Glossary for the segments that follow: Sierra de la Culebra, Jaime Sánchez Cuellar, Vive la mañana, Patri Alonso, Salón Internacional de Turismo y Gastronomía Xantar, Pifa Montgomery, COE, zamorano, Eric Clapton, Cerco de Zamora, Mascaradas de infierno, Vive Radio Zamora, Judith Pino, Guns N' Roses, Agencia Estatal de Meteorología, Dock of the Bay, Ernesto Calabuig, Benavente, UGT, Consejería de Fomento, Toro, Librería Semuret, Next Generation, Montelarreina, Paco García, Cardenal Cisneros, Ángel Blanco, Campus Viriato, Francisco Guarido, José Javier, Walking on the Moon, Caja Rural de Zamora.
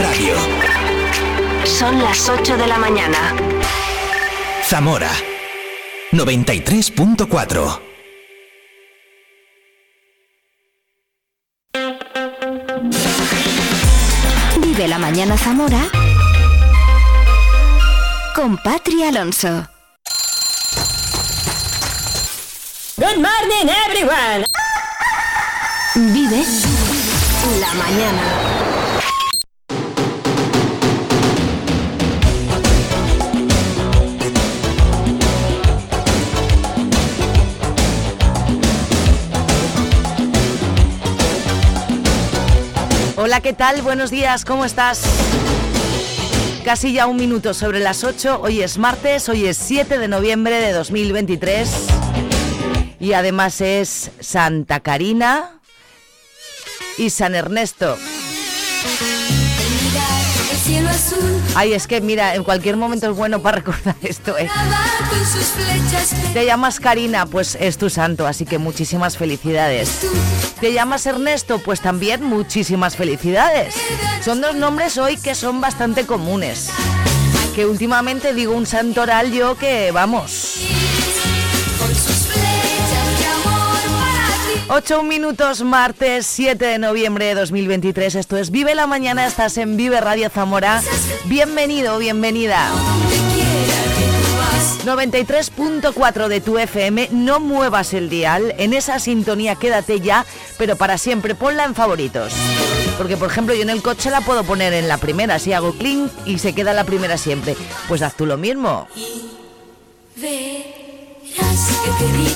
Radio. Son las 8 de la mañana. Zamora 93.4. Vive la mañana Zamora con Patri Alonso. Good morning everyone. Vive la mañana. Hola, ¿qué tal? Buenos días, ¿cómo estás? Casi ya un minuto sobre las 8, hoy es martes, hoy es 7 de noviembre de 2023 y además es Santa Carina y San Ernesto. Ay, es que mira, en cualquier momento es bueno para recordar esto, ¿eh? Te llamas Karina, pues es tu santo, así que muchísimas felicidades. Te llamas Ernesto, pues también muchísimas felicidades. Son dos nombres hoy que son bastante comunes. Que últimamente digo un santoral yo que vamos. 8 minutos, martes 7 de noviembre de 2023, esto es Vive la Mañana, estás en Vive Radio Zamora, bienvenido, bienvenida. 93.4 de tu FM, no muevas el dial, en esa sintonía quédate ya, pero para siempre ponla en favoritos. Porque por ejemplo yo en el coche la puedo poner en la primera, si hago clic y se queda la primera siempre, pues haz tú lo mismo.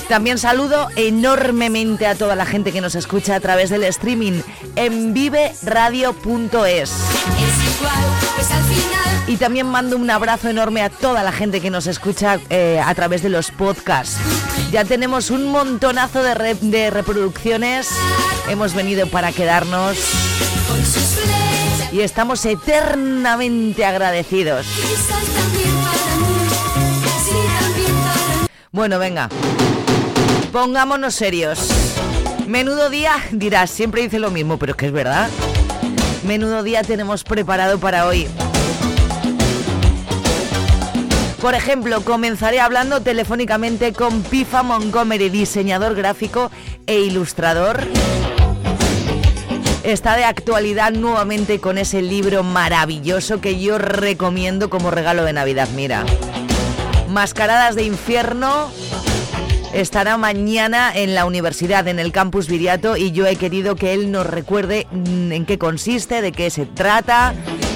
También saludo enormemente a toda la gente que nos escucha a través del streaming en viveradio.es. Y también mando un abrazo enorme a toda la gente que nos escucha a través de los podcasts. Ya tenemos un montonazo de reproducciones. Hemos venido para quedarnos. Y estamos eternamente agradecidos. Bueno, venga, pongámonos serios. Menudo día, dirás, siempre dice lo mismo, pero es que es verdad. Menudo día tenemos preparado para hoy. Por ejemplo, comenzaré hablando telefónicamente con Pifa Montgomery, diseñador gráfico e ilustrador. Está de actualidad nuevamente con ese libro maravilloso que yo recomiendo como regalo de Navidad, mira. Mascaradas de infierno estará mañana en la universidad, en el Campus Viriato, y yo he querido que él nos recuerde en qué consiste, de qué se trata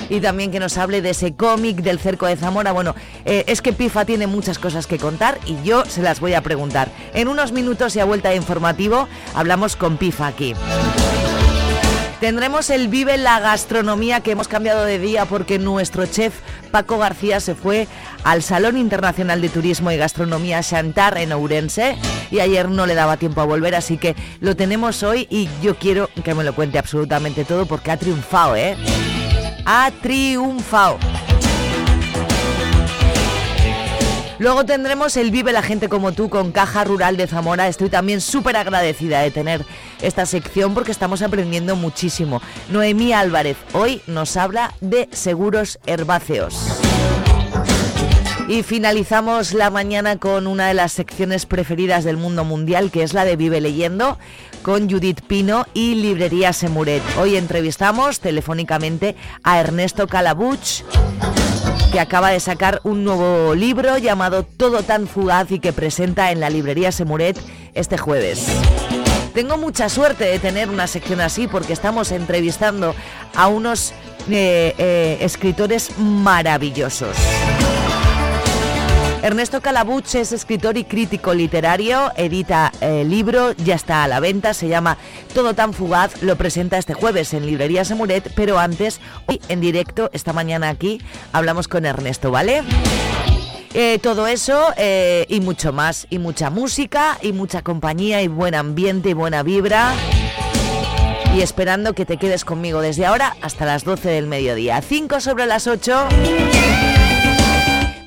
y también que nos hable de ese cómic del Cerco de Zamora. Bueno, es que Pifa tiene muchas cosas que contar y yo se las voy a preguntar. En unos minutos y a vuelta de informativo hablamos con Pifa aquí. Tendremos el Vive la Gastronomía, que hemos cambiado de día porque nuestro chef Paco García se fue al Salón Internacional de Turismo y Gastronomía Xantar en Ourense y ayer no le daba tiempo a volver, así que lo tenemos hoy y yo quiero que me lo cuente absolutamente todo porque ha triunfado, ¿eh? Ha triunfado. Luego tendremos el Vive la Gente como tú con Caja Rural de Zamora. Estoy también súper agradecida de tener esta sección porque estamos aprendiendo muchísimo. Noemí Álvarez hoy nos habla de seguros herbáceos. Y finalizamos la mañana con una de las secciones preferidas del mundo mundial, que es la de Vive Leyendo, con Judith Pino y Librería Semuret. Hoy entrevistamos telefónicamente a Ernesto Calabuig, que acaba de sacar un nuevo libro llamado Todo tan fugaz y que presenta en la Librería Semuret este jueves. Tengo mucha suerte de tener una sección así porque estamos entrevistando a unos escritores maravillosos. Ernesto Calabuig es escritor y crítico literario, edita el libro, ya está a la venta, se llama Todo tan fugaz, lo presenta este jueves en Librería Semuret, pero antes, hoy en directo, esta mañana aquí, hablamos con Ernesto, ¿vale? Todo eso y mucho más, y mucha música, y mucha compañía, y buen ambiente, y buena vibra, y esperando que te quedes conmigo desde ahora hasta las 12 del mediodía, 5 sobre las 8...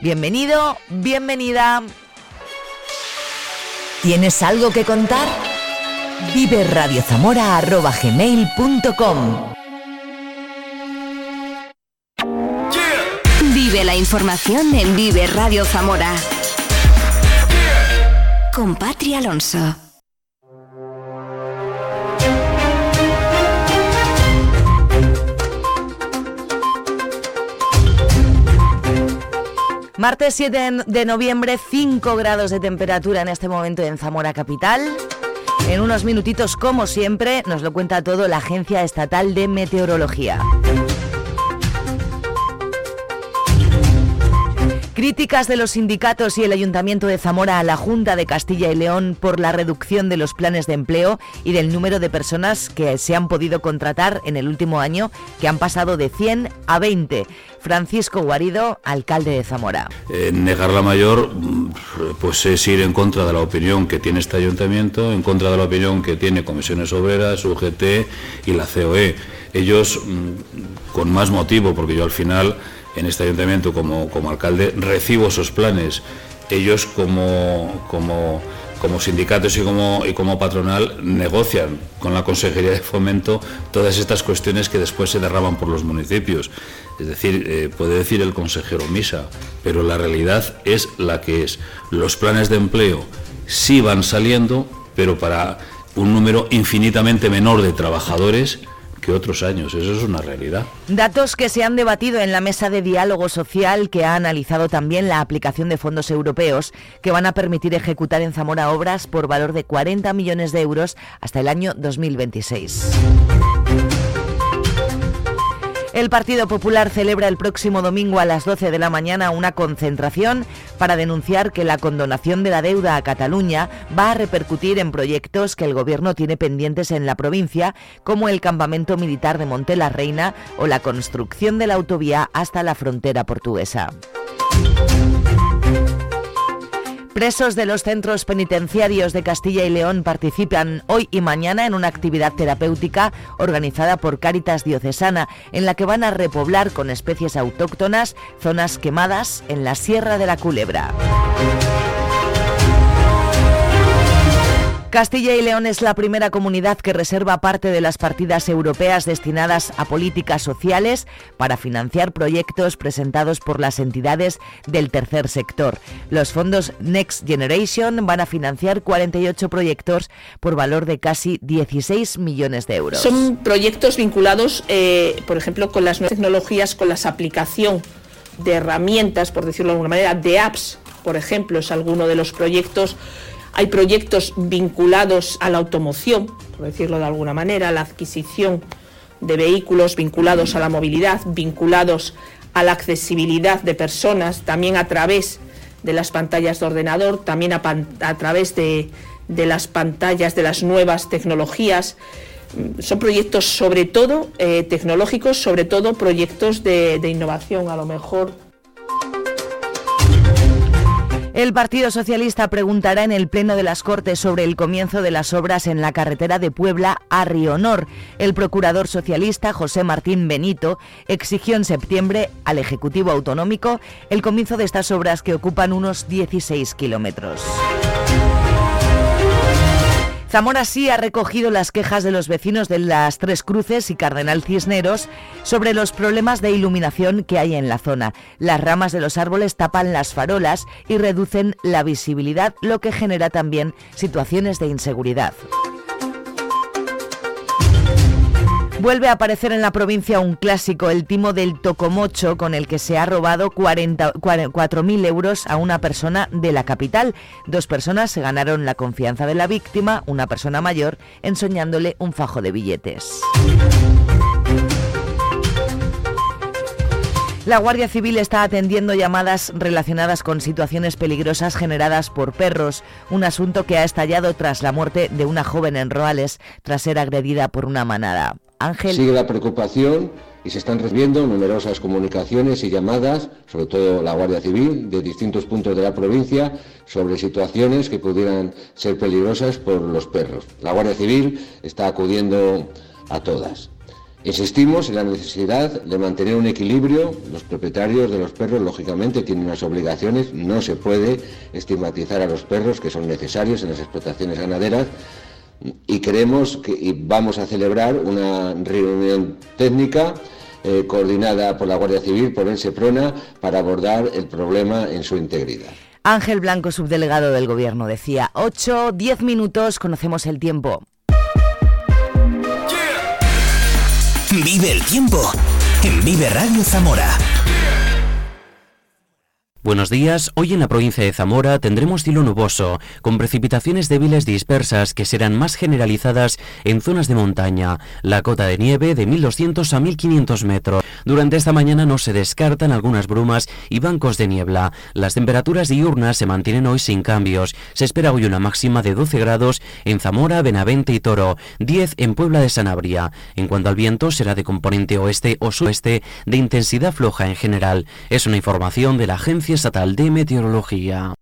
Bienvenido, bienvenida. ¿Tienes algo que contar? viveradiozamora@gmail.com Vive la información en Vive Radio Zamora. Con Patri Alonso. Martes 7 de noviembre, 5 grados de temperatura en este momento en Zamora capital. En unos minutitos, como siempre, nos lo cuenta todo la Agencia Estatal de Meteorología. Críticas de los sindicatos y el Ayuntamiento de Zamora a la Junta de Castilla y León por la reducción de los planes de empleo y del número de personas que se han podido contratar en el último año, que han pasado de 100 a 20. Francisco Guarido, alcalde de Zamora. Negar la mayor pues es ir en contra de la opinión que tiene este ayuntamiento, en contra de la opinión que tiene Comisiones Obreras, UGT y la COE. Ellos con más motivo, porque yo al final, en este ayuntamiento, como alcalde, recibo esos planes. Ellos, como sindicatos y como patronal, negocian con la Consejería de Fomento todas estas cuestiones que después se derraman por los municipios. Es decir, puede decir el consejero misa, pero la realidad es la que es. Los planes de empleo sí van saliendo, pero para un número infinitamente menor de trabajadores que otros años. Eso es una realidad. Datos que se han debatido en la mesa de diálogo social, que ha analizado también la aplicación de fondos europeos que van a permitir ejecutar en Zamora obras por valor de 40 millones de euros hasta el año 2026. El Partido Popular celebra el próximo domingo a las 12 de la mañana una concentración para denunciar que la condonación de la deuda a Cataluña va a repercutir en proyectos que el gobierno tiene pendientes en la provincia, como el campamento militar de Montelarreina o la construcción de la autovía hasta la frontera portuguesa. Presos de los centros penitenciarios de Castilla y León participan hoy y mañana en una actividad terapéutica organizada por Cáritas Diocesana, en la que van a repoblar con especies autóctonas zonas quemadas en la Sierra de la Culebra. Castilla y León es la primera comunidad que reserva parte de las partidas europeas destinadas a políticas sociales para financiar proyectos presentados por las entidades del tercer sector. Los fondos Next Generation van a financiar 48 proyectos por valor de casi 16 millones de euros. Son proyectos vinculados, por ejemplo, con las nuevas tecnologías, con la aplicación de herramientas, por decirlo de alguna manera, de apps, por ejemplo, es alguno de los proyectos. Hay proyectos vinculados a la automoción, por decirlo de alguna manera, a la adquisición de vehículos, vinculados a la movilidad, vinculados a la accesibilidad de personas, también a través de las pantallas de ordenador, también a través de las pantallas de las nuevas tecnologías. Son proyectos sobre todo tecnológicos, sobre todo proyectos de innovación, a lo mejor. El Partido Socialista preguntará en el Pleno de las Cortes sobre el comienzo de las obras en la carretera de Puebla a Rionor. El procurador socialista José Martín Benito exigió en septiembre al Ejecutivo Autonómico el comienzo de estas obras, que ocupan unos 16 kilómetros. Zamora sí ha recogido las quejas de los vecinos de las Tres Cruces y Cardenal Cisneros sobre los problemas de iluminación que hay en la zona. Las ramas de los árboles tapan las farolas y reducen la visibilidad, lo que genera también situaciones de inseguridad. Vuelve a aparecer en la provincia un clásico, el timo del tocomocho, con el que se ha robado 4.000 euros a una persona de la capital. Dos personas se ganaron la confianza de la víctima, una persona mayor, ensoñándole un fajo de billetes. La Guardia Civil está atendiendo llamadas relacionadas con situaciones peligrosas generadas por perros, un asunto que ha estallado tras la muerte de una joven en Roales tras ser agredida por una manada. Ángel. Sigue la preocupación y se están recibiendo numerosas comunicaciones y llamadas, sobre todo la Guardia Civil, de distintos puntos de la provincia, sobre situaciones que pudieran ser peligrosas por los perros. La Guardia Civil está acudiendo a todas. Insistimos en la necesidad de mantener un equilibrio. Los propietarios de los perros, lógicamente, tienen unas obligaciones. No se puede estigmatizar a los perros, que son necesarios en las explotaciones ganaderas. Y creemos que vamos a celebrar una reunión técnica coordinada por la Guardia Civil, por el Seprona, para abordar el problema en su integridad. Ángel Blanco, subdelegado del Gobierno, decía 8-10 minutos, conocemos el tiempo. Yeah. Vive el tiempo en Vive Radio Zamora. Buenos días, hoy en la provincia de Zamora tendremos cielo nuboso, con precipitaciones débiles dispersas que serán más generalizadas en zonas de montaña. La cota de nieve de 1.200 a 1.500 metros. Durante esta mañana no se descartan algunas brumas y bancos de niebla. Las temperaturas diurnas se mantienen hoy sin cambios. Se espera hoy una máxima de 12 grados en Zamora, Benavente y Toro, 10 en Puebla de Sanabria. En cuanto al viento, será de componente oeste o suroeste, de intensidad floja en general. Es una información de la Agencia Estatal de Meteorología.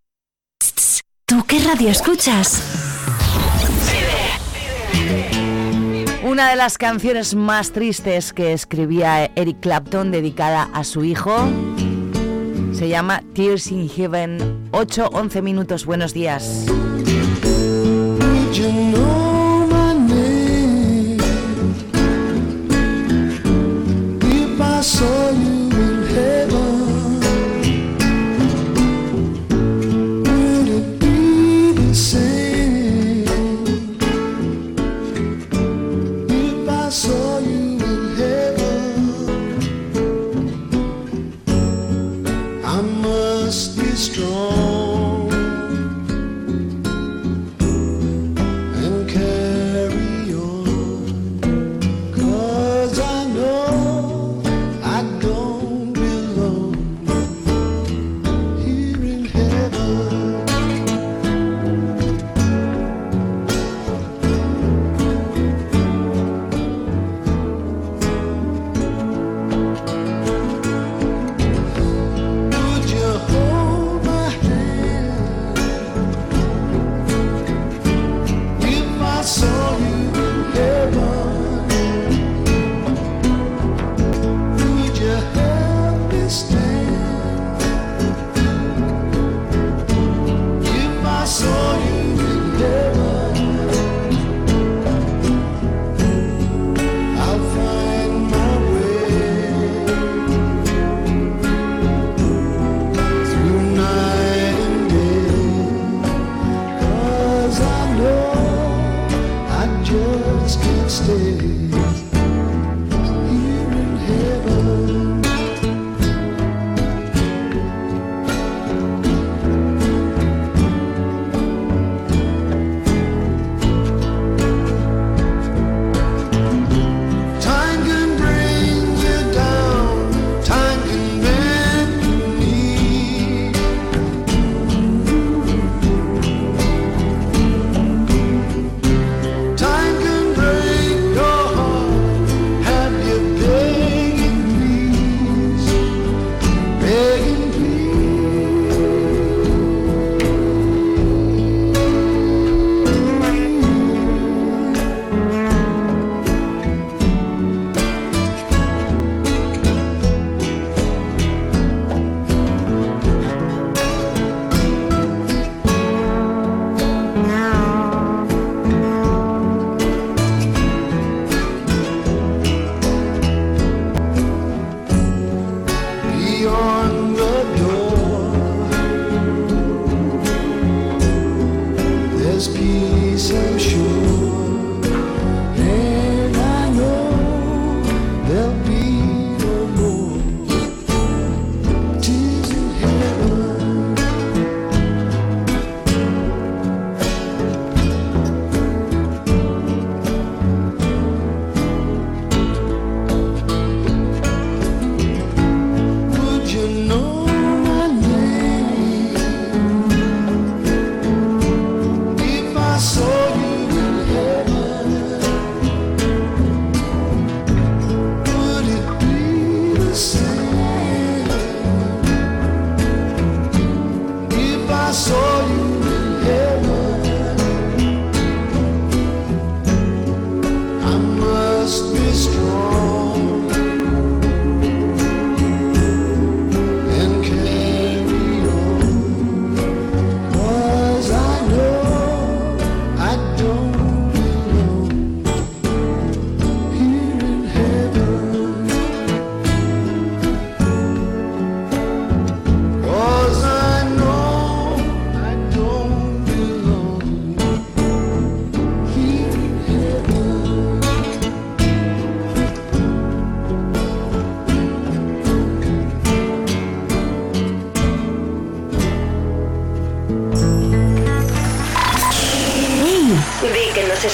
¿Tú qué radio escuchas? Una de las canciones más tristes que escribía Eric Clapton, dedicada a su hijo, se llama Tears in Heaven. 8-11 minutos, buenos días. You know my name. If I saw you. Strong and care.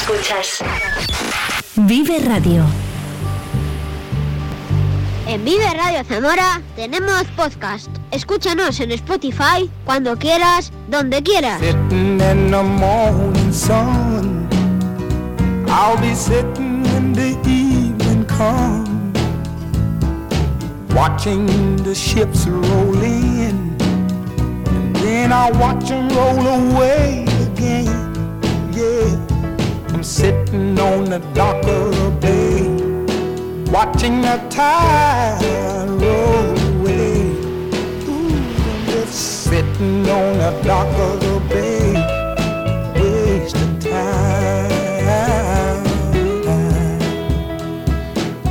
escuchas Vive Radio. En Vive Radio Zamora tenemos podcast. Escúchanos en Spotify, cuando quieras, donde quieras. Sitting in the morning sun, I'll be sitting in the evening come, watching the ships roll in, and then I'll watch them roll away again. Yeah, I'm sitting on the dock of the bay, watching the tide roll away. Ooh, just sitting on the dock of the bay, wasting time.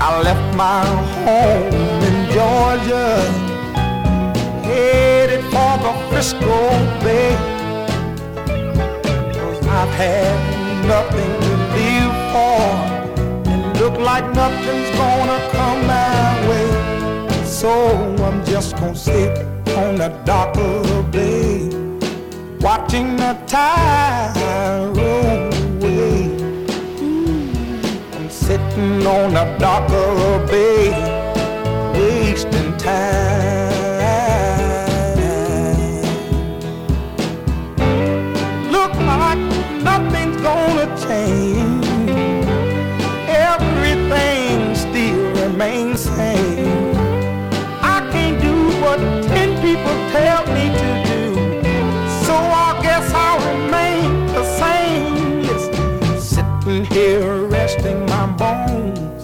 I left my home in Georgia, headed for the Frisco Bay. I've had nothing to live for, and look like nothing's gonna come my way. So I'm just gonna sit on the dock of the bay, watching the tide roll away. I'm sitting on the dock of the bay, wasting time. Nothing's gonna change, everything still remains same. I can't do what 10 people tell me to do, so I guess I'll remain the same. Listen, sitting here resting my bones,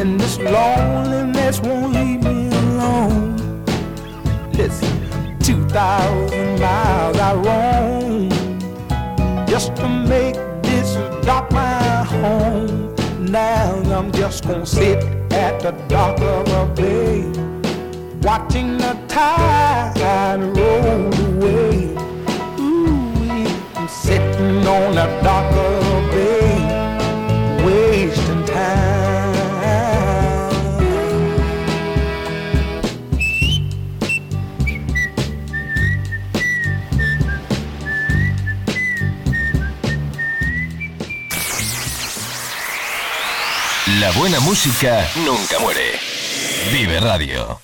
and this loneliness won't leave me alone. Listen, 2,000 miles I roam, just to make this dock my home. Now I'm just gonna sit at the dock of the bay, watching the tide roll away. Ooh, I'm sitting on the dock of the bay, wasting La buena música nunca muere. Vive Radio.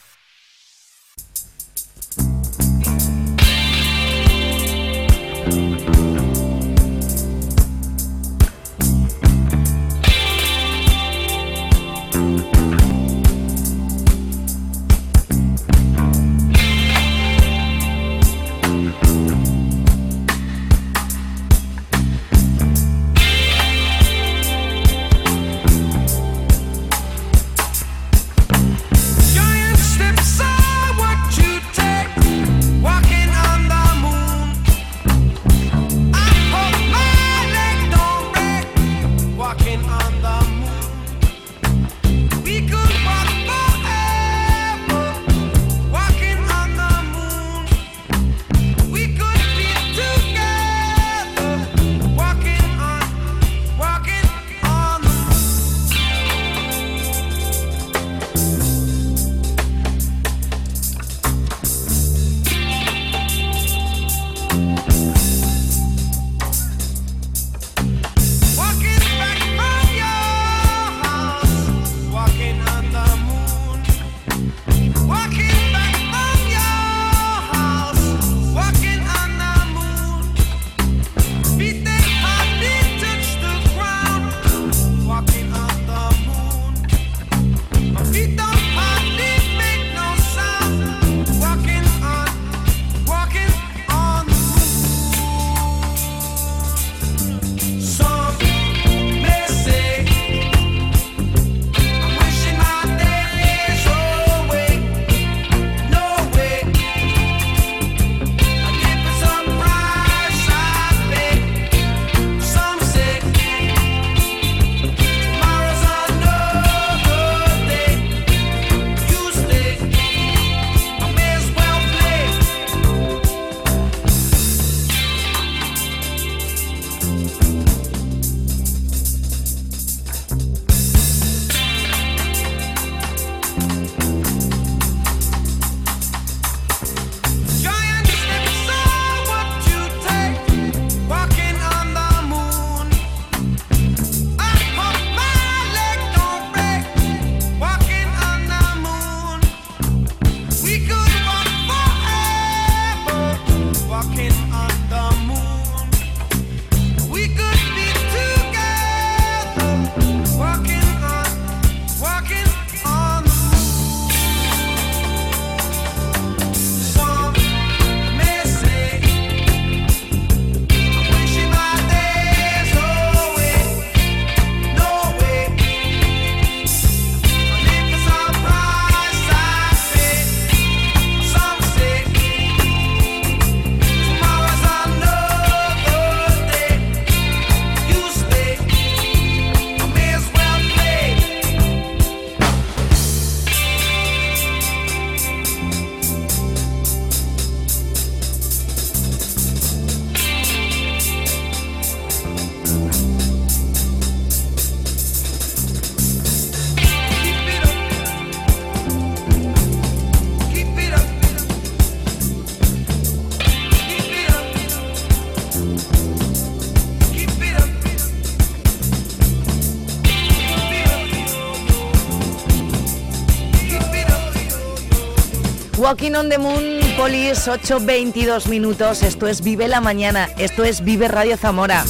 Walking on the Moon, Polis, 8:22 minutos. Esto es Vive la Mañana, esto es Vive Radio Zamora.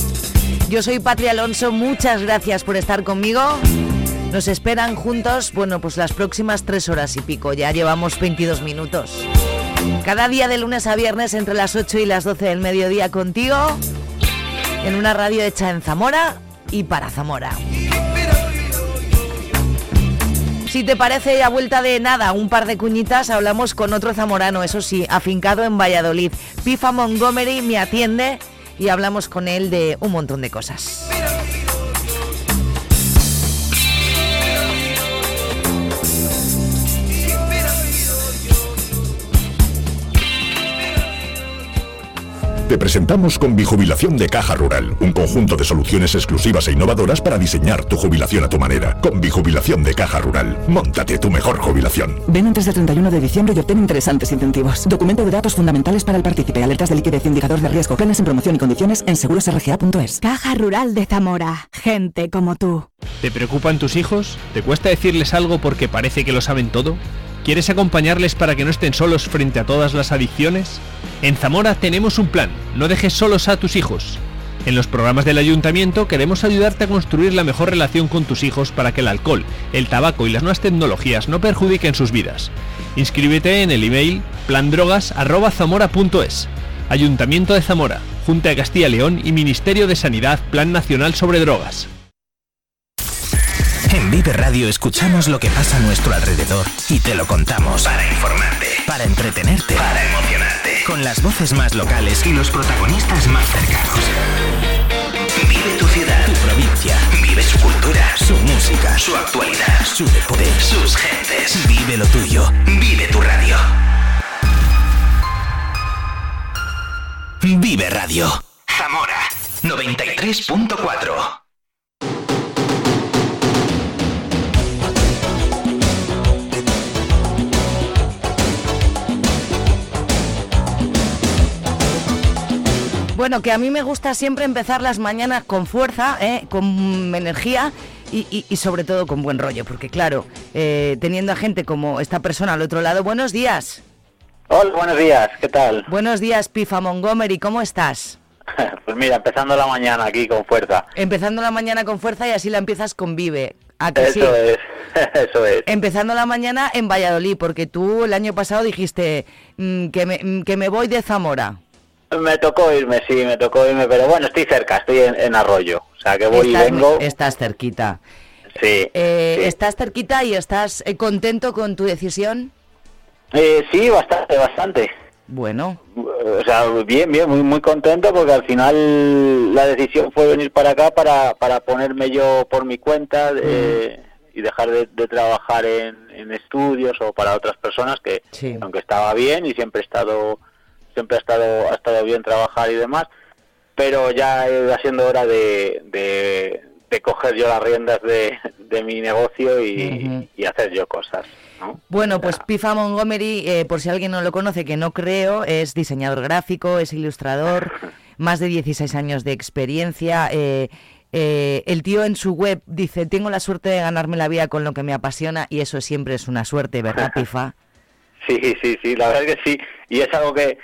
Yo soy Patri Alonso, muchas gracias por estar conmigo. Nos esperan juntos, bueno, pues las próximas 3 horas y pico. Ya llevamos 22 minutos. Cada día de lunes a viernes entre las 8 y las 12 del mediodía contigo, en una radio hecha en Zamora y para Zamora. Si te parece, a vuelta de nada, un par de cuñitas, hablamos con otro zamorano, eso sí, afincado en Valladolid. Pifa Montgomery me atiende y hablamos con él de un montón de cosas. Te presentamos Convijubilación de Caja Rural, un conjunto de soluciones exclusivas e innovadoras para diseñar tu jubilación a tu manera. Convijubilación de Caja Rural. Móntate tu mejor jubilación. Ven antes del 31 de diciembre y obtén interesantes incentivos. Documento de datos fundamentales para el partícipe, alertas de liquidez, indicador de riesgo, planes en promoción y condiciones en segurosrga.es. Caja Rural de Zamora. Gente como tú. ¿Te preocupan tus hijos? ¿Te cuesta decirles algo porque parece que lo saben todo? ¿Quieres acompañarles para que no estén solos frente a todas las adicciones? En Zamora tenemos un plan, no dejes solos a tus hijos. En los programas del Ayuntamiento queremos ayudarte a construir la mejor relación con tus hijos para que el alcohol, el tabaco y las nuevas tecnologías no perjudiquen sus vidas. Inscríbete en el email plandrogas@zamora.es. Ayuntamiento de Zamora, Junta de Castilla y León y Ministerio de Sanidad, Plan Nacional sobre Drogas. En Vive Radio escuchamos lo que pasa a nuestro alrededor y te lo contamos para informarte, para entretenerte, para emocionarte, con las voces más locales y los protagonistas más cercanos. Vive tu ciudad, tu provincia, vive su cultura, su música, su actualidad, su deporte, sus gentes. Vive lo tuyo, vive tu radio. Vive Radio Zamora 93.4. Bueno, que a mí me gusta siempre empezar las mañanas con fuerza, con energía y sobre todo con buen rollo, porque claro, teniendo a gente como esta persona al otro lado. Buenos días. Hola, buenos días, ¿qué tal? Buenos días, Pifa Montgomery, ¿cómo estás? Pues mira, empezando la mañana aquí con fuerza. Empezando la mañana con fuerza y así la empiezas con Vive. ¿A que sí? Eso es. Empezando la mañana en Valladolid, porque tú el año pasado dijiste que me voy de Zamora. Me tocó irme, sí, pero bueno, estoy cerca, estoy en Arroyo, o sea que voy y vengo. Estás cerquita. Sí, sí. ¿Estás cerquita y estás contento con tu decisión? Sí, bastante. Bueno. O sea, bien, muy contento porque al final la decisión fue venir para acá para ponerme yo por mi cuenta y dejar de trabajar en estudios o para otras personas que, sí, aunque estaba bien y siempre ha estado bien trabajar y demás, pero ya va siendo hora de coger yo las riendas de mi negocio y hacer yo cosas, ¿no? Bueno, pues Pifa Montgomery, por si alguien no lo conoce, que no creo, es diseñador gráfico, es ilustrador, más de 16 años de experiencia. El tío en su web dice, tengo la suerte de ganarme la vida con lo que me apasiona, y eso siempre es una suerte, ¿verdad, Pifa? Sí, la verdad es que sí, y es algo que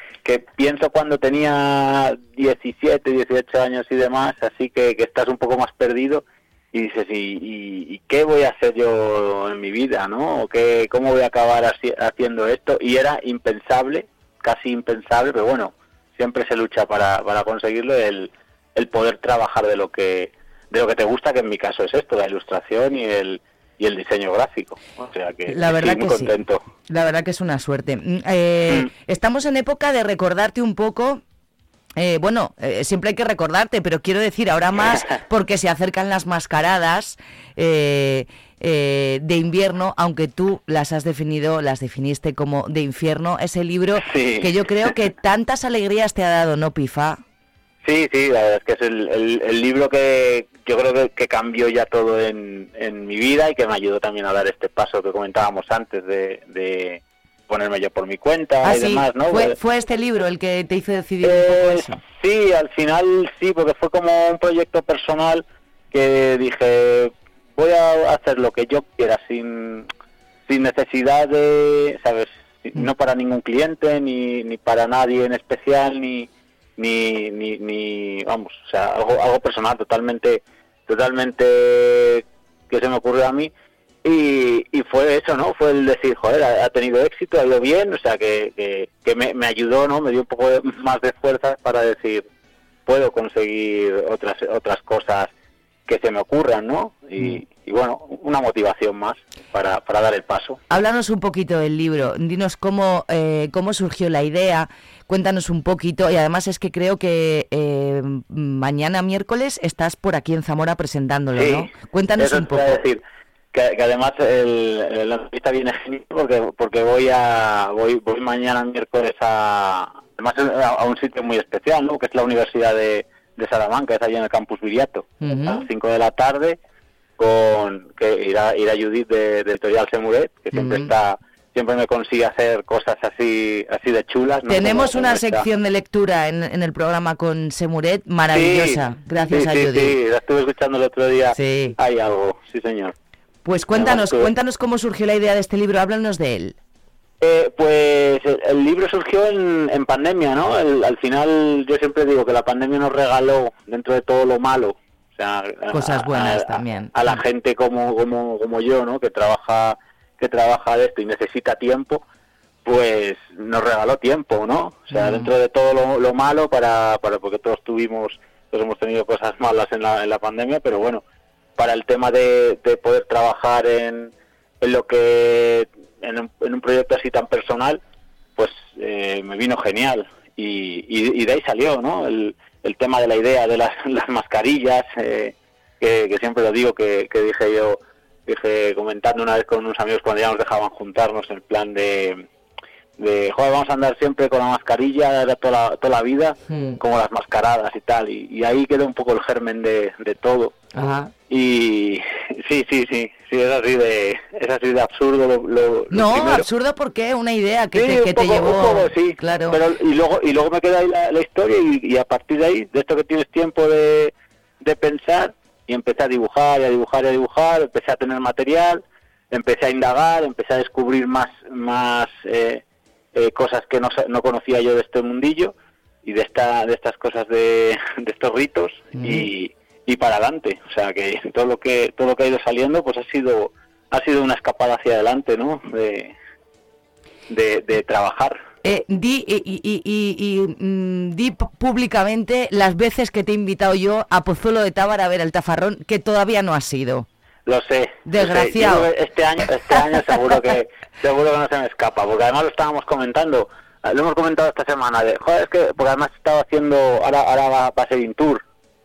pienso cuando tenía 17, 18 años y demás, así que estás un poco más perdido y dices, ¿y qué voy a hacer yo en mi vida, no? ¿O cómo voy a acabar haciendo esto? Y era impensable, casi impensable, pero bueno, siempre se lucha para conseguirlo, el poder trabajar de lo que te gusta, que en mi caso es esto, la ilustración y el diseño gráfico, o sea que la verdad estoy muy contento. Sí. La verdad que es una suerte. Estamos en época de recordarte un poco, siempre hay que recordarte, pero quiero decir ahora más porque se acercan las mascaradas de invierno, aunque tú las definiste como de infierno, ese libro, sí, que yo creo que tantas alegrías te ha dado, ¿no, Pifa? Sí, la verdad es que es el libro que yo creo que cambió ya todo en mi vida y que me ayudó también a dar este paso que comentábamos antes de ponerme yo por mi cuenta y demás, ¿no? ¿Fue este libro el que te hizo decidir un poco eso? Sí, al final sí, porque fue como un proyecto personal que dije, voy a hacer lo que yo quiera sin necesidad de, ¿sabes? no para ningún cliente, ni para nadie en especial, ni vamos, o sea, algo personal totalmente que se me ocurrió a mí, y fue eso, ¿no? Fue el decir, joder, ha tenido éxito, ha ido bien, o sea, que me ayudó, ¿no? Me dio un poco más de fuerza para decir, puedo conseguir otras cosas que se me ocurran, ¿no? Y bueno, una motivación más para dar el paso. Háblanos un poquito del libro, dinos cómo surgió la idea, cuéntanos un poquito, y además es que creo que mañana miércoles estás por aquí en Zamora presentándolo, sí, ¿no? Cuéntanos eso un poco. Decir, que además la entrevista viene genial porque voy mañana miércoles a un sitio muy especial, ¿no? Que es la Universidad de Salamanca, es allí en el Campus Viriato, a las 5 de la tarde, que irá Judith de Editorial Semuret, que siempre me consigue hacer cosas así de chulas, ¿no? Tenemos una sección de lectura en el programa con Semuret maravillosa, sí, gracias a Judith. Sí, la estuve escuchando el otro día, sí. Hay algo, sí señor. Pues cuéntanos cómo surgió la idea de este libro, háblanos de él. Pues el libro surgió en pandemia, ¿no? Al final yo siempre digo que la pandemia nos regaló, dentro de todo lo malo, o sea, cosas buenas también. A la gente como yo, ¿no? Que trabaja de esto y necesita tiempo, pues nos regaló tiempo, ¿no? O sea, dentro de todo lo malo, porque todos hemos tenido cosas malas en la pandemia, pero bueno, para el tema de poder trabajar en lo que en un proyecto así tan personal, pues me vino genial, y de ahí salió, ¿no? El tema de la idea de las mascarillas, que siempre lo digo, que dije comentando una vez con unos amigos cuando ya nos dejaban juntarnos, el plan de joder, vamos a andar siempre con la mascarilla toda la vida, como las mascaradas y tal, y ahí quedó un poco el germen de todo. Ajá. Y sí, es así de absurdo lo primero. Absurdo porque una idea que, sí, te llevó un poco, sí, claro. Pero y luego me queda ahí la historia, y a partir de ahí, de esto que tienes tiempo de pensar, y empecé a dibujar y a dibujar, empecé a tener material, empecé a indagar, empecé a descubrir más cosas que no conocía yo de este mundillo y de estas cosas de estos ritos, y para adelante, o sea, que todo lo que ha ido saliendo pues ha sido una escapada hacia adelante, ¿no? De trabajar. Di públicamente las veces que te he invitado yo a Pozuelo de Tábara a ver el tafarrón, que todavía no ha sido. Lo sé. Desgraciado. Lo sé. Este año seguro que no se me escapa, porque además lo hemos comentado esta semana, porque además estaba haciendo, ahora va a ser Intour.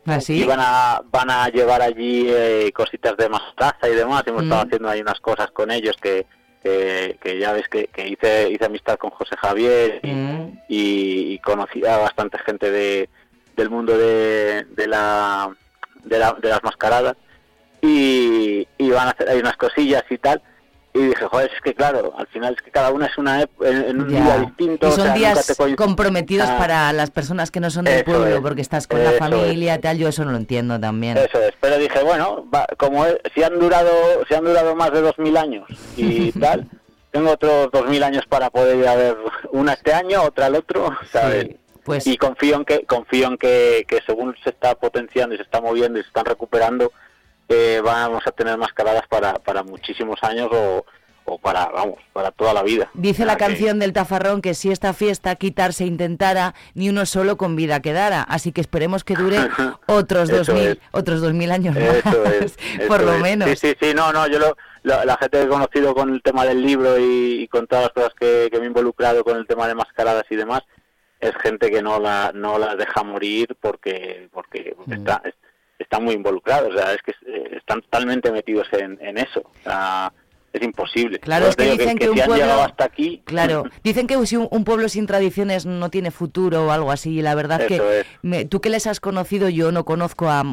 ¿Ah, sí? Y van a llevar allí cositas de mostaza y demás. Hemos estado haciendo ahí unas cosas con ellos que ya ves que hice amistad con José Javier y conocí a bastante gente del mundo de las mascaradas, y van a hacer ahí unas cosillas y tal. Y dije, joder, es que claro, al final es que cada una es en un día distinto. Y son días comprometidos para las personas que no son del pueblo, porque estás con la familia, tal, yo eso no lo entiendo también. Eso es, pero dije, bueno, si han durado más de 2000 años y tal, tengo otros 2000 años para poder ir a ver una este año, otra el otro, ¿sabes? Sí, pues... Y confío en que según se está potenciando y se está moviendo y se están recuperando, vamos a tener mascaradas para muchísimos años o para toda la vida. Dice la canción del tafarrón que si esta fiesta quitarse intentara, ni uno solo con vida quedara. Así que esperemos que dure otros 2000 años más, por lo menos. Sí, no, yo la gente que he conocido con el tema del libro y con todas las cosas que me he involucrado con el tema de mascaradas y demás, es gente que no la deja morir porque están muy involucrados, o sea, es que están totalmente metidos en eso, o sea, es imposible. Claro, pero es que dicen que un pueblo, han llegado hasta aquí. Claro, dicen que si un pueblo sin tradiciones no tiene futuro o algo así, y la verdad tú que les has conocido, yo no conozco a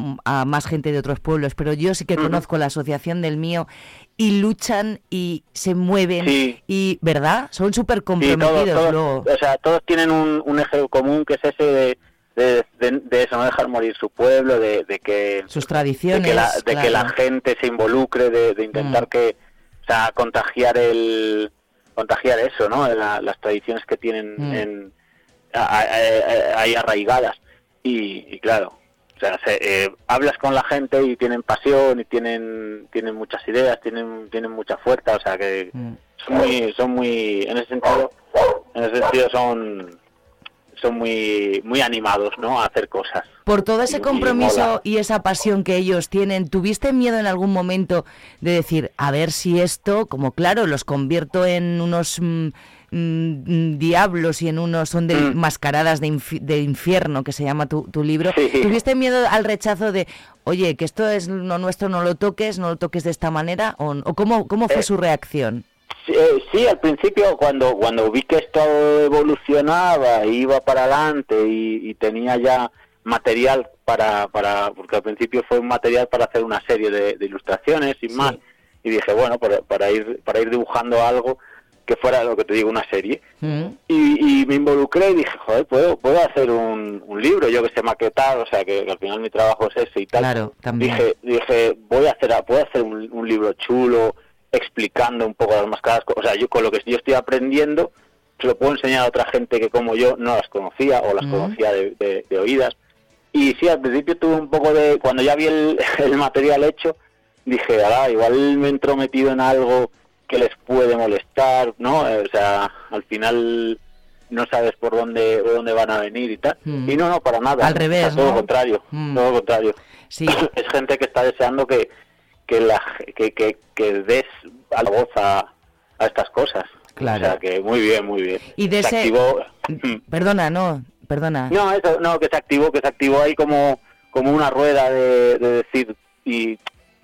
más gente de otros pueblos, pero yo sí que conozco la asociación del mío, y luchan y se mueven, y ¿verdad? Son súper comprometidos. Sí, todos, o sea, todos tienen un eje común que es ese de eso, no dejar morir su pueblo, de que sus tradiciones, de que la gente se involucre, de intentar que, o sea, contagiar el contagiar eso, ¿no? Las tradiciones que tienen ahí arraigadas. Y claro, o sea, hablas con la gente y tienen pasión y tienen muchas ideas, tienen mucha fuerza, o sea que son muy en ese sentido son muy animados, ¿no?, a hacer cosas. Por todo ese compromiso y esa pasión que ellos tienen, ¿tuviste miedo en algún momento de decir, a ver si esto, como claro, los convierto en unos diablos y en unos son de mascaradas de infierno, que se llama tu libro? Sí. ¿Tuviste miedo al rechazo de, oye, que esto es lo nuestro, no lo toques de esta manera? ¿O cómo fue su reacción? Sí, al principio cuando vi que esto evolucionaba, iba para adelante y tenía ya material para porque al principio fue un material para hacer una serie de ilustraciones y más, y dije, bueno, para ir dibujando algo que fuera, lo que te digo, una serie. Y me involucré y dije, joder, puedo hacer un libro, yo que sé maquetar, o sea, que al final mi trabajo es ese y tal. Claro, también. Dije puedo hacer un libro chulo, explicando un poco las mascaradas, o sea, yo con lo que yo estoy aprendiendo se lo puedo enseñar a otra gente que como yo no las conocía o las conocía de oídas. Y sí, al principio tuve un poco de, cuando ya vi el material hecho, dije, ala, igual me he entrometido en algo que les puede molestar, ¿no? O sea, al final no sabes por dónde van a venir y tal. Y no, para nada. Al revés, o sea, todo, ¿no?, contrario, todo contrario. Sí. Es gente que está deseando que des a la voz a estas cosas. Claro. O sea, que muy bien. Y de se activó. Perdona. No, eso, no, que se activó ahí como una rueda de decir y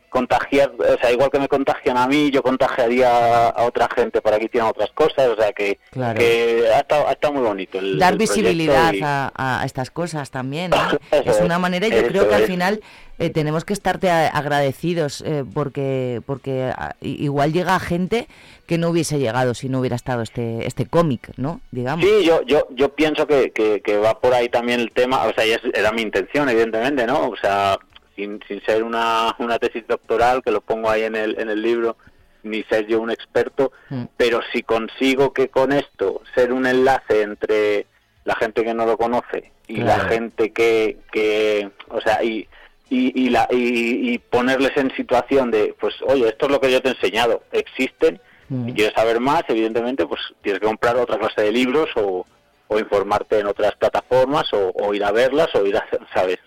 contagiar, o sea, igual que me contagian a mí, yo contagiaría a otra gente para que hicieran otras cosas, o sea, que, claro, que ha estado muy bonito. Dar visibilidad a estas cosas también, ¿eh? Es una manera, yo creo que al final tenemos que estarte agradecidos, porque igual llega gente que no hubiese llegado si no hubiera estado este cómic, ¿no? Digamos. Sí, yo pienso que va por ahí también el tema, o sea, era mi intención, evidentemente, ¿no? O sea, sin ser una tesis doctoral, que lo pongo ahí en el libro, ni ser yo un experto, pero si consigo que con esto ser un enlace entre la gente que no lo conoce y la gente que o sea, y ponerles en situación de, pues oye, esto es lo que yo te he enseñado, existen, si quieres saber más, evidentemente, pues tienes que comprar otra clase de libros o informarte en otras plataformas o ir a verlas o ir a, ¿sabes?,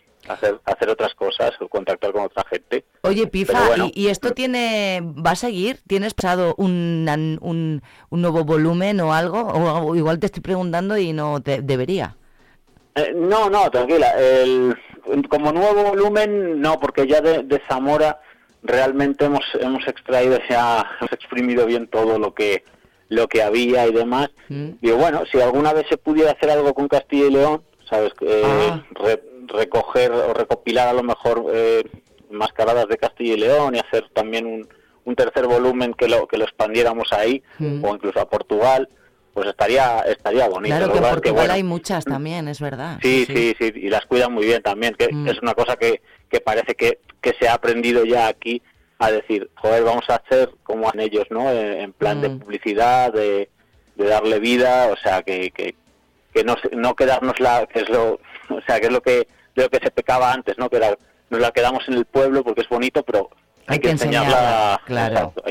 hacer otras cosas o contactar con otra gente. Oye, Pifa, bueno. ¿Y esto va a seguir? ¿Tienes pensado un nuevo volumen o algo? O igual te estoy preguntando y no te debería. No, tranquila. Como nuevo volumen, no, porque ya de Zamora realmente hemos extraído, ya hemos exprimido bien todo lo que había y demás. Digo, bueno, si alguna vez se pudiera hacer algo con Castilla y León, ¿sabes? Recoger o recopilar a lo mejor mascaradas de Castilla y León y hacer también un tercer volumen que lo expandiéramos ahí, o incluso a Portugal, pues estaría bonito. Claro, que en Portugal hay muchas también, es verdad. Sí, y las cuidan muy bien también, que es una cosa que parece que se ha aprendido ya aquí, a decir, joder, vamos a hacer como hacen ellos, ¿no? En plan de publicidad, de darle vida, o sea, que no quedarnos que es lo que se pecaba antes, ¿no? Que nos la quedamos en el pueblo porque es bonito, pero hay que enseñarla, claro, exacto,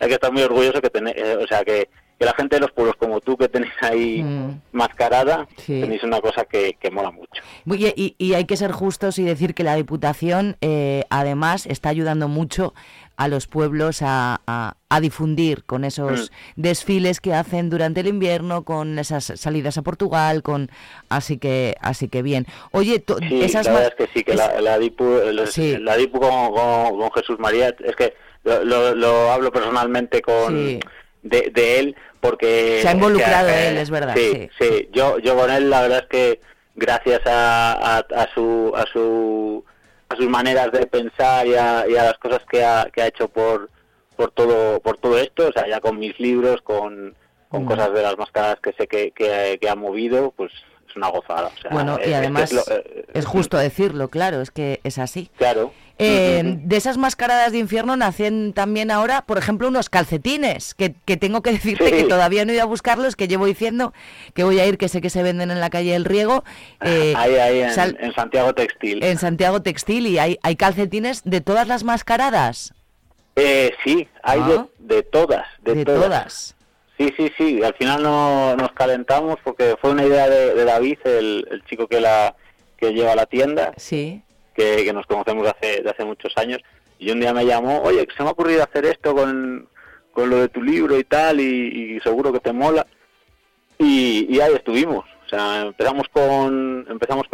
hay que estar muy orgulloso que la gente de los pueblos como tú, que tenéis ahí mascarada, tenéis una cosa que mola mucho. Y hay que ser justos y decir que la Diputación además está ayudando mucho a los pueblos a difundir con esos desfiles que hacen durante el invierno, con esas salidas a Portugal, así que bien. Oye, la Dipu con Jesús María, es que lo hablo personalmente con de él, porque se ha involucrado él, es verdad. Sí. Yo con él, la verdad es que gracias a sus maneras de pensar y a las cosas que ha hecho por todo esto, o sea, ya con mis libros, con cosas de las mascaradas que sé que ha movido, pues es una gozada. O sea, bueno, y además es justo decirlo, claro, es que es así. Claro. De esas mascaradas de infierno nacen también ahora, por ejemplo, unos calcetines, que tengo que decirte que todavía no he ido a buscarlos, que llevo diciendo que voy a ir, que sé que se venden en la calle El Riego. En Santiago Textil. En Santiago Textil, y hay calcetines de todas las mascaradas. Sí, hay de todas. Sí, al final no nos calentamos porque fue una idea de David, el chico que lleva la tienda, sí, que nos conocemos de hace muchos años, y un día me llamó, oye, se me ha ocurrido hacer esto con lo de tu libro y tal, y seguro que te mola, y ahí estuvimos. O sea, empezamos con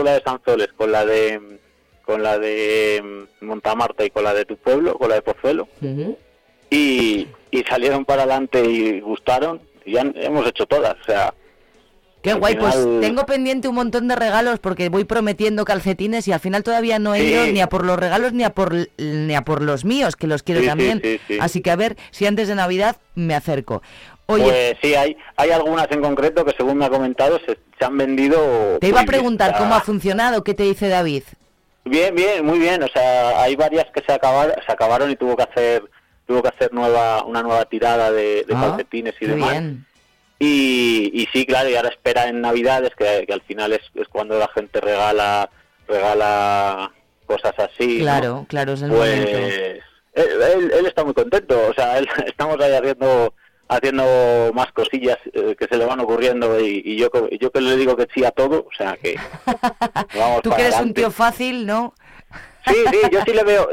la de Sanzoles, con la de Montamarta y con la de tu pueblo, con la de Pozuelo, y salieron para adelante y gustaron, y ya hemos hecho todas, o sea... Qué guay, final... pues tengo pendiente un montón de regalos porque voy prometiendo calcetines y al final todavía no he ido ni a por los regalos ni a por los míos, que los quiero también. Sí. Así que a ver si antes de Navidad me acerco. Oye, pues sí, hay algunas en concreto que según me ha comentado se han vendido... Te iba a preguntar cómo ha funcionado, qué te dice David. Bien, muy bien, o sea, hay varias que se acabaron y tuvo que hacer una nueva tirada de calcetines y demás. Bien. Y sí, claro, y ahora espera en Navidades, que al final es cuando la gente regala cosas así. Claro, ¿no? Claro, es el momento. Él está muy contento, o sea, estamos ahí haciendo más cosillas que se le van ocurriendo, y yo que le digo que sí a todo, o sea que vamos. Tú que eres un tío fácil, ¿no? Sí, yo si le veo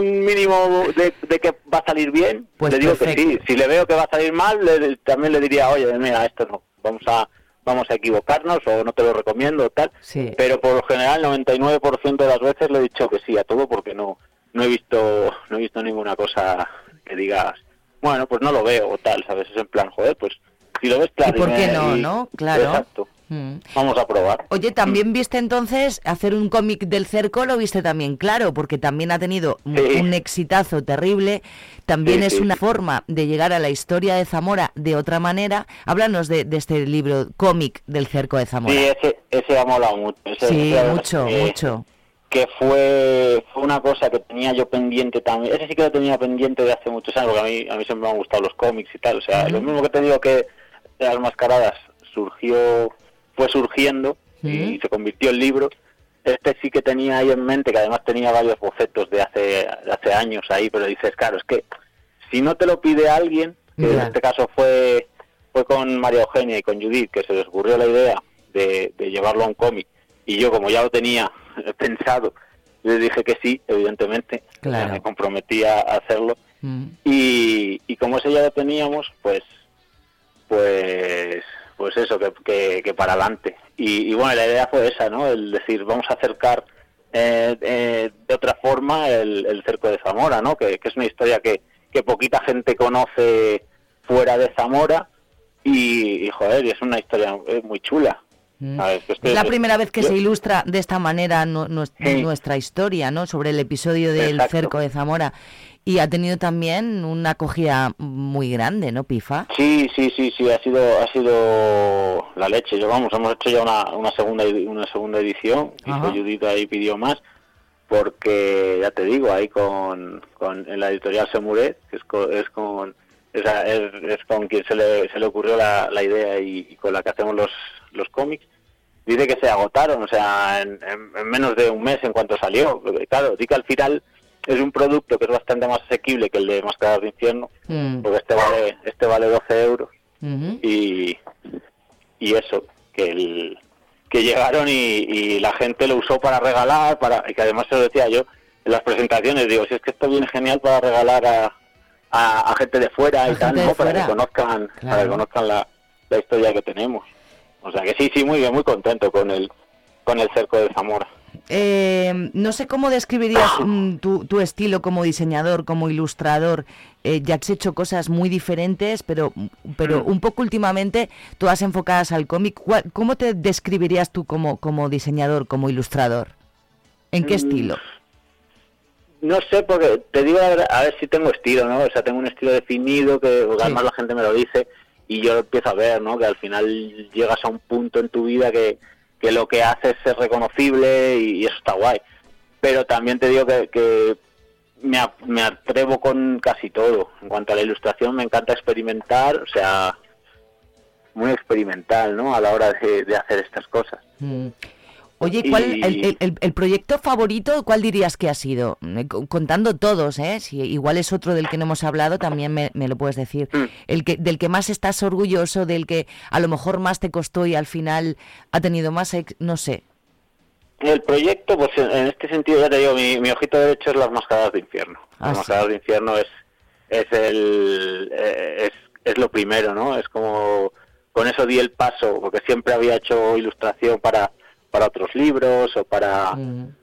un mínimo de que va a salir bien, pues le digo perfecto. Que sí. Si le veo que va a salir mal, también le diría, oye, mira, esto no, vamos a equivocarnos, o no te lo recomiendo, tal. Sí. Pero por lo general, 99% de las veces le he dicho que sí a todo, porque no he visto ninguna cosa que digas, bueno, pues no lo veo, o tal, ¿sabes? Es en plan, joder, pues si lo ves claro. ¿Y por qué no? Claro. Exacto. Vamos a probar. Oye, también viste entonces hacer un cómic del Cerco, lo viste también, claro, porque también ha tenido un exitazo terrible. También es una forma de llegar a la historia de Zamora de otra manera. Háblanos de este libro cómic del Cerco de Zamora. Sí, ese ha molado mucho. Mucho. Que fue una cosa que tenía yo pendiente también. Ese sí que lo tenía pendiente de hace muchos años, porque a mí siempre me han gustado los cómics y tal. O sea, lo mismo que te digo que las mascaradas fue surgiendo y se convirtió en libro. Este sí que tenía ahí en mente, que además tenía varios bocetos de hace años ahí, pero dices, claro, es que si no te lo pide alguien, que en este caso fue con María Eugenia y con Judith, que se les ocurrió la idea de llevarlo a un cómic, y yo, como ya lo tenía pensado, les dije que sí, evidentemente, claro. Me comprometí a hacerlo, y como ese ya lo teníamos, pues eso, que para adelante. Y bueno, la idea fue esa, ¿no? El decir, vamos a acercar de otra forma el Cerco de Zamora, ¿no? Que es una historia que poquita gente conoce fuera de Zamora, y joder, es una historia muy chula. ¿Sabes? Es la primera vez que se ilustra de esta manera nuestra historia, ¿no? Sobre el episodio del Cerco de Zamora. Y ha tenido también una acogida muy grande, ¿no, Pifa? Sí, ha sido la leche. Hemos hecho ya una segunda edición, y Judith ahí pidió más, porque ya te digo, ahí con en la editorial Semuret, que es con quien se le ocurrió la idea y con la que hacemos los cómics. Dice que se agotaron, o sea, en menos de un mes en cuanto salió. Claro, di que al final es un producto que es bastante más asequible que el de Mascaradas de Infierno, porque este vale 12 euros. Y eso, que llegaron y la gente lo usó para regalar, y que además se lo decía yo en las presentaciones, digo, si es que esto viene genial para regalar a gente de fuera y tal, ¿no? Para que conozcan la historia que tenemos. O sea que sí, muy bien, muy contento con el Cerco de Zamora. No sé cómo describirías tu estilo como diseñador, como ilustrador. Ya has hecho cosas muy diferentes, pero un poco últimamente todas enfocadas al cómic. ¿Cómo te describirías tú como diseñador, como ilustrador? ¿En qué estilo? No sé, porque te digo, a ver si tengo estilo, ¿no? O sea, tengo un estilo definido, que además la gente me lo dice, y yo lo empiezo a ver, ¿no? Que al final llegas a un punto en tu vida que que lo que hace es ser reconocible y eso está guay. Pero también te digo que me atrevo con casi todo. En cuanto a la ilustración, me encanta experimentar, o sea, muy experimental, ¿no?, a la hora de hacer estas cosas. Mm. Oye, ¿cuál el proyecto favorito, cuál dirías que ha sido? Contando todos, ¿eh? Si igual es otro del que no hemos hablado, también me lo puedes decir. El que del que más estás orgulloso, del que a lo mejor más te costó y al final ha tenido más, no sé. El proyecto, pues en este sentido, ya te digo, mi ojito derecho es las Mascaradas de Infierno. Las Mascaradas de Infierno es lo primero, ¿no? Es como, con eso di el paso, porque siempre había hecho ilustración para otros libros o para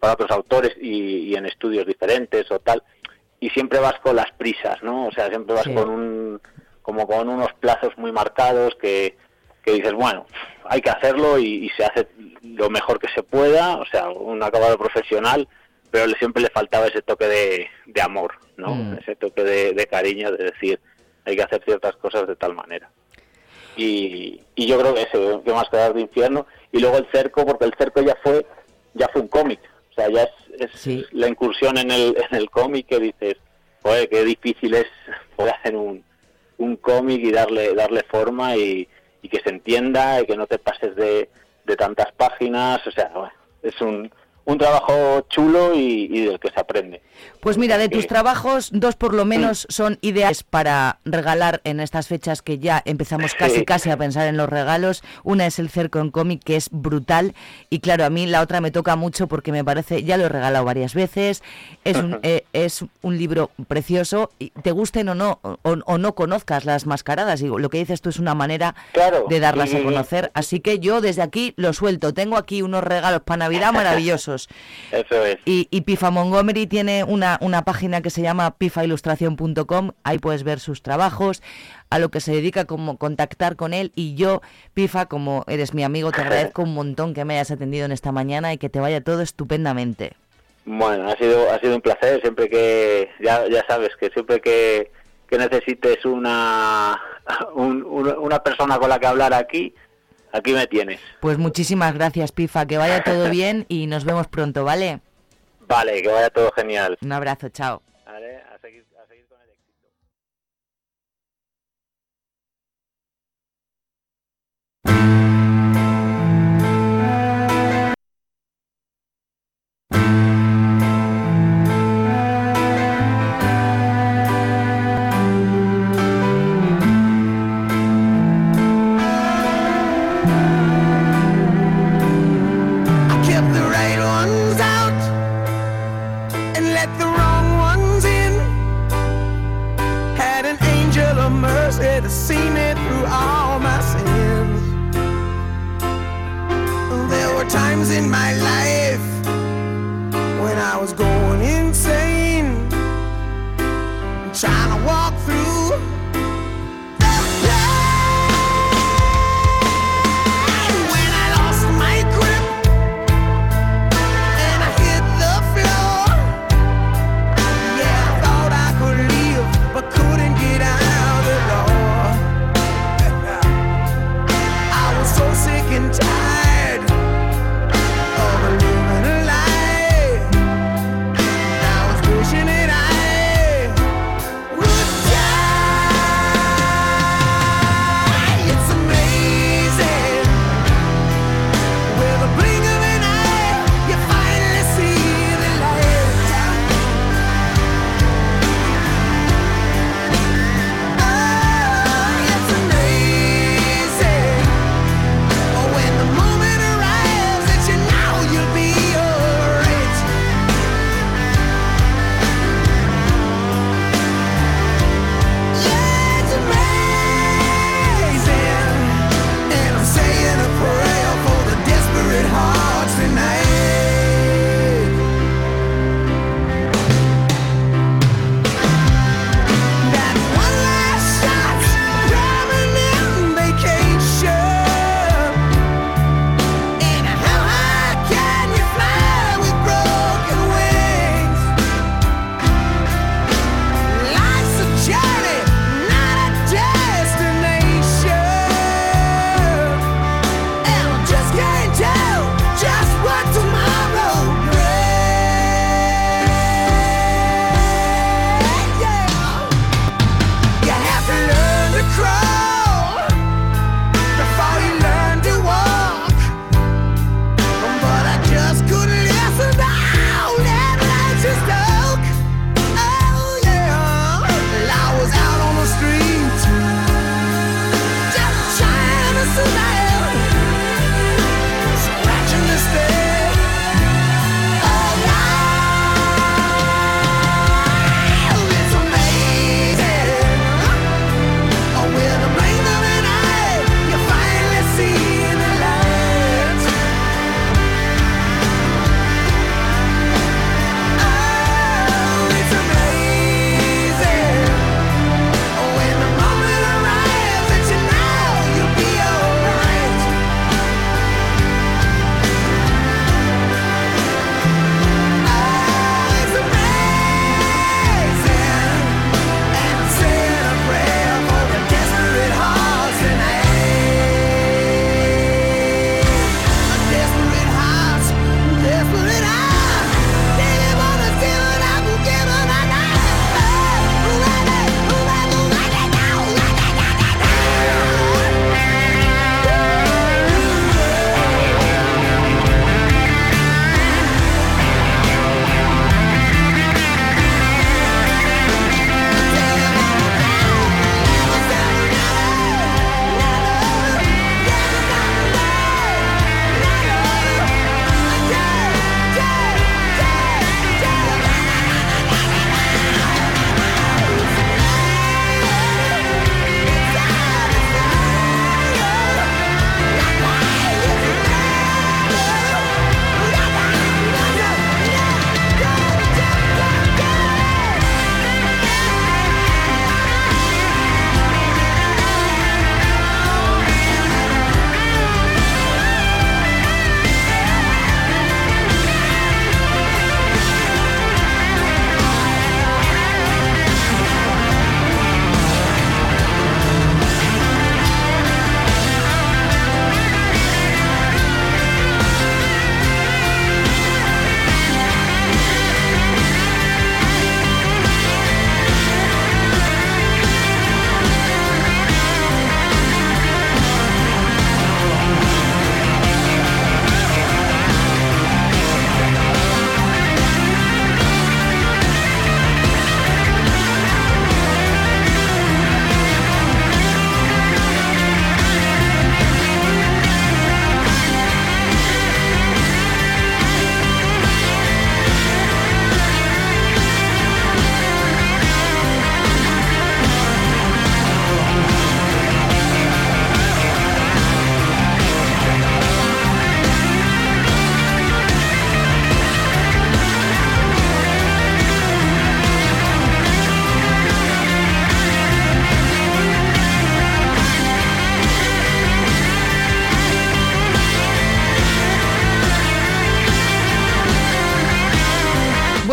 otros autores y en estudios diferentes o tal, y siempre vas con las prisas, ¿no? O sea, siempre vas con unos plazos muy marcados que dices, bueno, hay que hacerlo y se hace lo mejor que se pueda, o sea, un acabado profesional, pero siempre le faltaba ese toque de amor, ¿no? Ese toque de cariño, de decir, hay que hacer ciertas cosas de tal manera. Y yo creo que eso, que Mascaradas de Infierno, y luego el cerco, porque el cerco ya fue un cómic, o sea, ya es la incursión en el cómic, que dices, joder, qué difícil es poder hacer un cómic y darle forma y que se entienda y que no te pases de tantas páginas, o sea, bueno, es un trabajo chulo y del que se aprende. Pues mira, de tus trabajos, dos por lo menos son ideales para regalar en estas fechas que ya empezamos casi a pensar en los regalos. Una es el cerco en cómic, que es brutal, y claro, a mí la otra me toca mucho porque me parece, ya lo he regalado varias veces, es un libro precioso, y te gusten o no, o no conozcas las mascaradas, digo, lo que dices tú es una manera de darlas a conocer, así que yo desde aquí lo suelto, tengo aquí unos regalos para Navidad maravillosos. Eso es. Y Pifa Montgomery tiene una página que se llama pifailustración.com, ahí puedes ver sus trabajos, a lo que se dedica, como contactar con él, y yo, Pifa, como eres mi amigo, te agradezco un montón que me hayas atendido en esta mañana y que te vaya todo estupendamente. Bueno, ha sido un placer, siempre que, ya sabes, que siempre que necesites una persona con la que hablar aquí me tienes. Pues muchísimas gracias, Pifa, que vaya todo bien y nos vemos pronto, ¿vale? Vale, que vaya todo genial. Un abrazo, chao. Vale, a seguir con el let the wrong one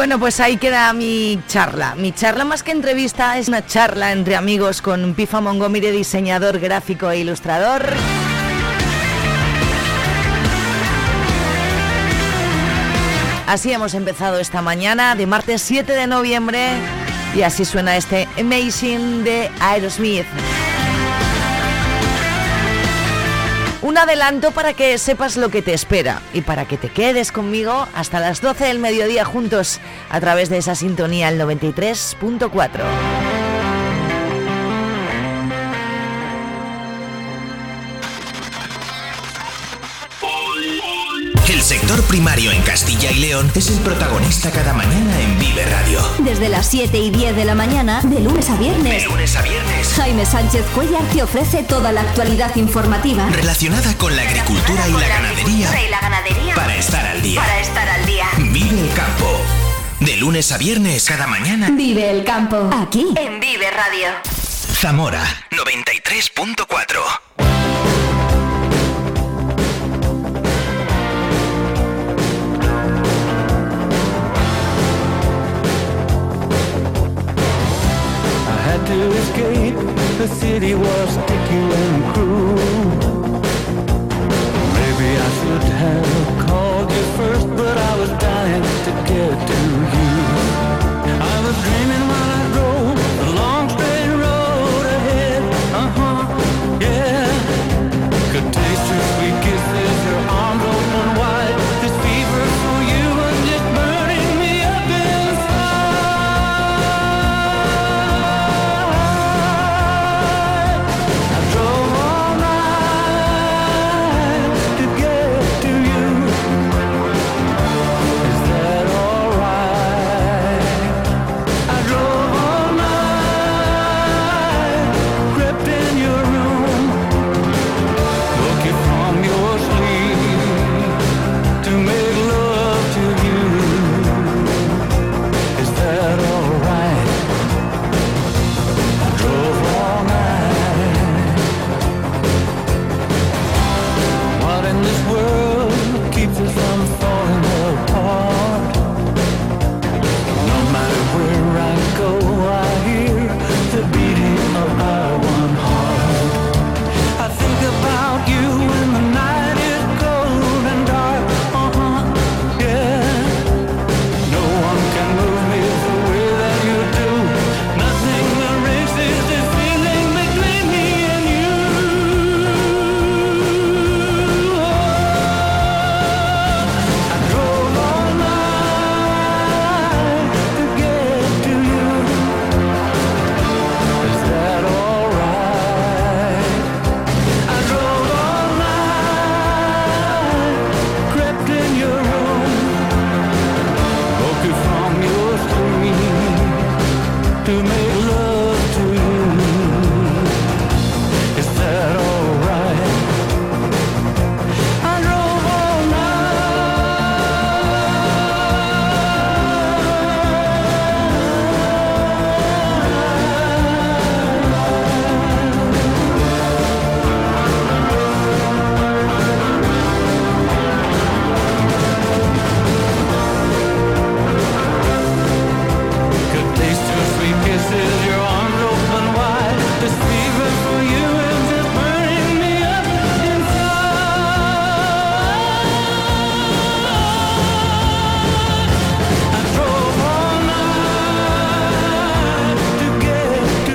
Bueno, pues ahí queda mi charla. Mi charla más que entrevista es una charla entre amigos con Pifa Montgomery, diseñador gráfico e ilustrador. Así hemos empezado esta mañana de martes 7 de noviembre y así suena este Amazing de Aerosmith. Un adelanto para que sepas lo que te espera y para que te quedes conmigo hasta las 12 del mediodía juntos a través de esa sintonía al 93.4. El sector primario en Castilla y León es el protagonista cada mañana en Vive Radio. Desde las 7 y 10 de la mañana, de lunes a viernes. Jaime Sánchez Cuellar te ofrece toda la actualidad informativa relacionada con la agricultura y la ganadería. Para estar al día. Vive el campo. De lunes a viernes cada mañana. Vive el campo. Aquí en Vive Radio. Zamora 93.4. To escape, the city was sticky and cruel. Maybe I should have called you first, but I was dying to get to you. I was dreaming while I drove the long straight road ahead. Yeah. Could taste your sweet kisses, your arms open wide. This fever for you was just burning me up inside.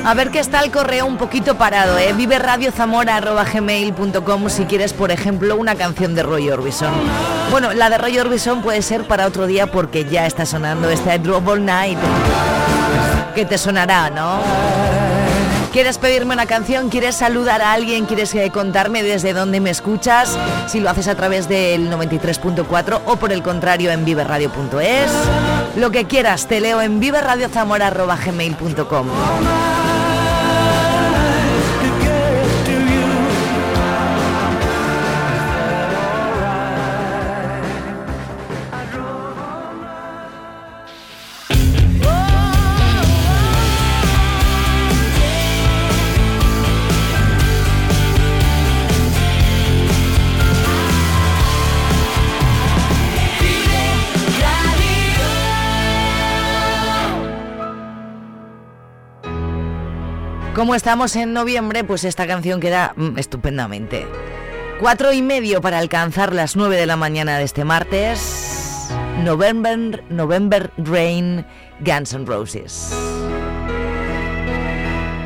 A ver que está el correo un poquito parado, ¿eh? viveradiozamora@gmail.com si quieres, por ejemplo, una canción de Roy Orbison. Bueno, la de Roy Orbison puede ser para otro día porque ya está sonando esta Drop All Night, que te sonará, ¿no? ¿Quieres pedirme una canción? ¿Quieres saludar a alguien? ¿Quieres contarme desde dónde me escuchas? Si lo haces a través del 93.4 o por el contrario en viveradio.es. Lo que quieras, te leo en viveradiozamora@gmail.com. como estamos en noviembre, pues esta canción queda estupendamente. 4:30 para alcanzar las 9 de la mañana de este martes. November Rain, Guns N' Roses.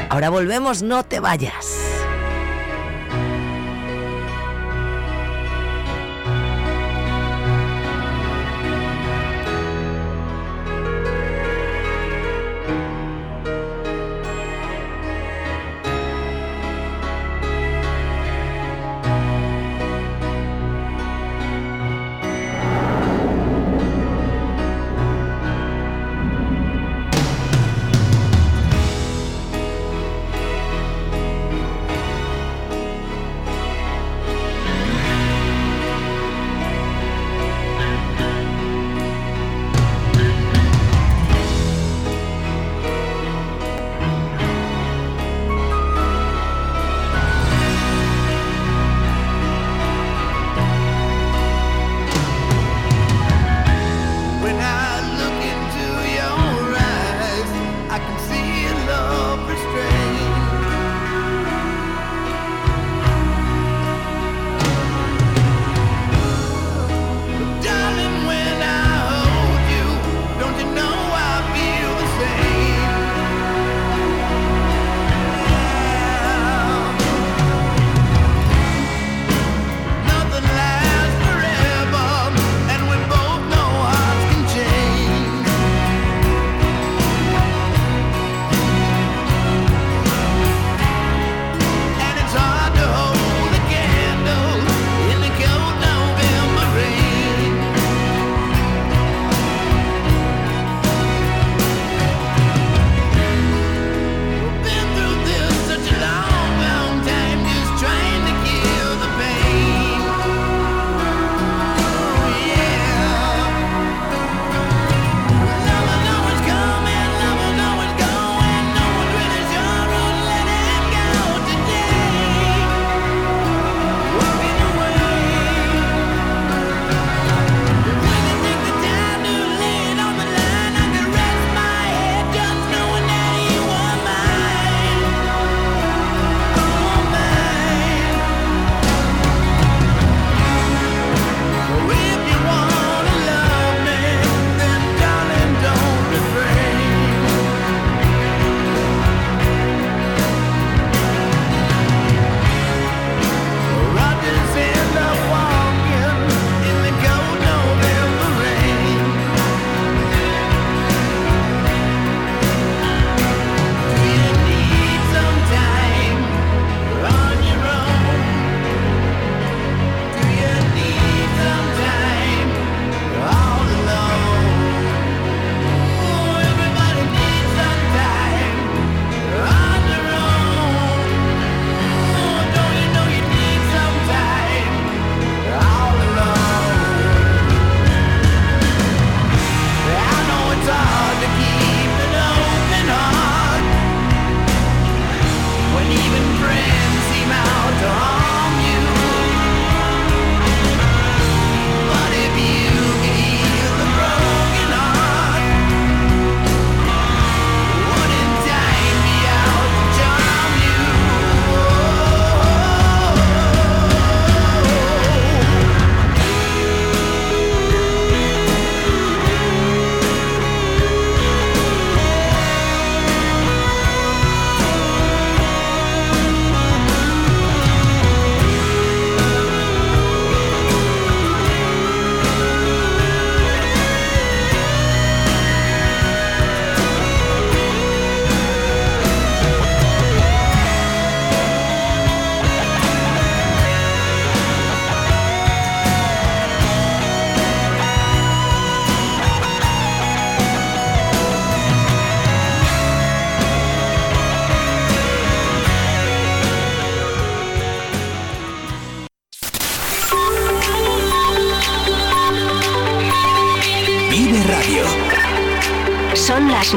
Ahora volvemos, no te vayas.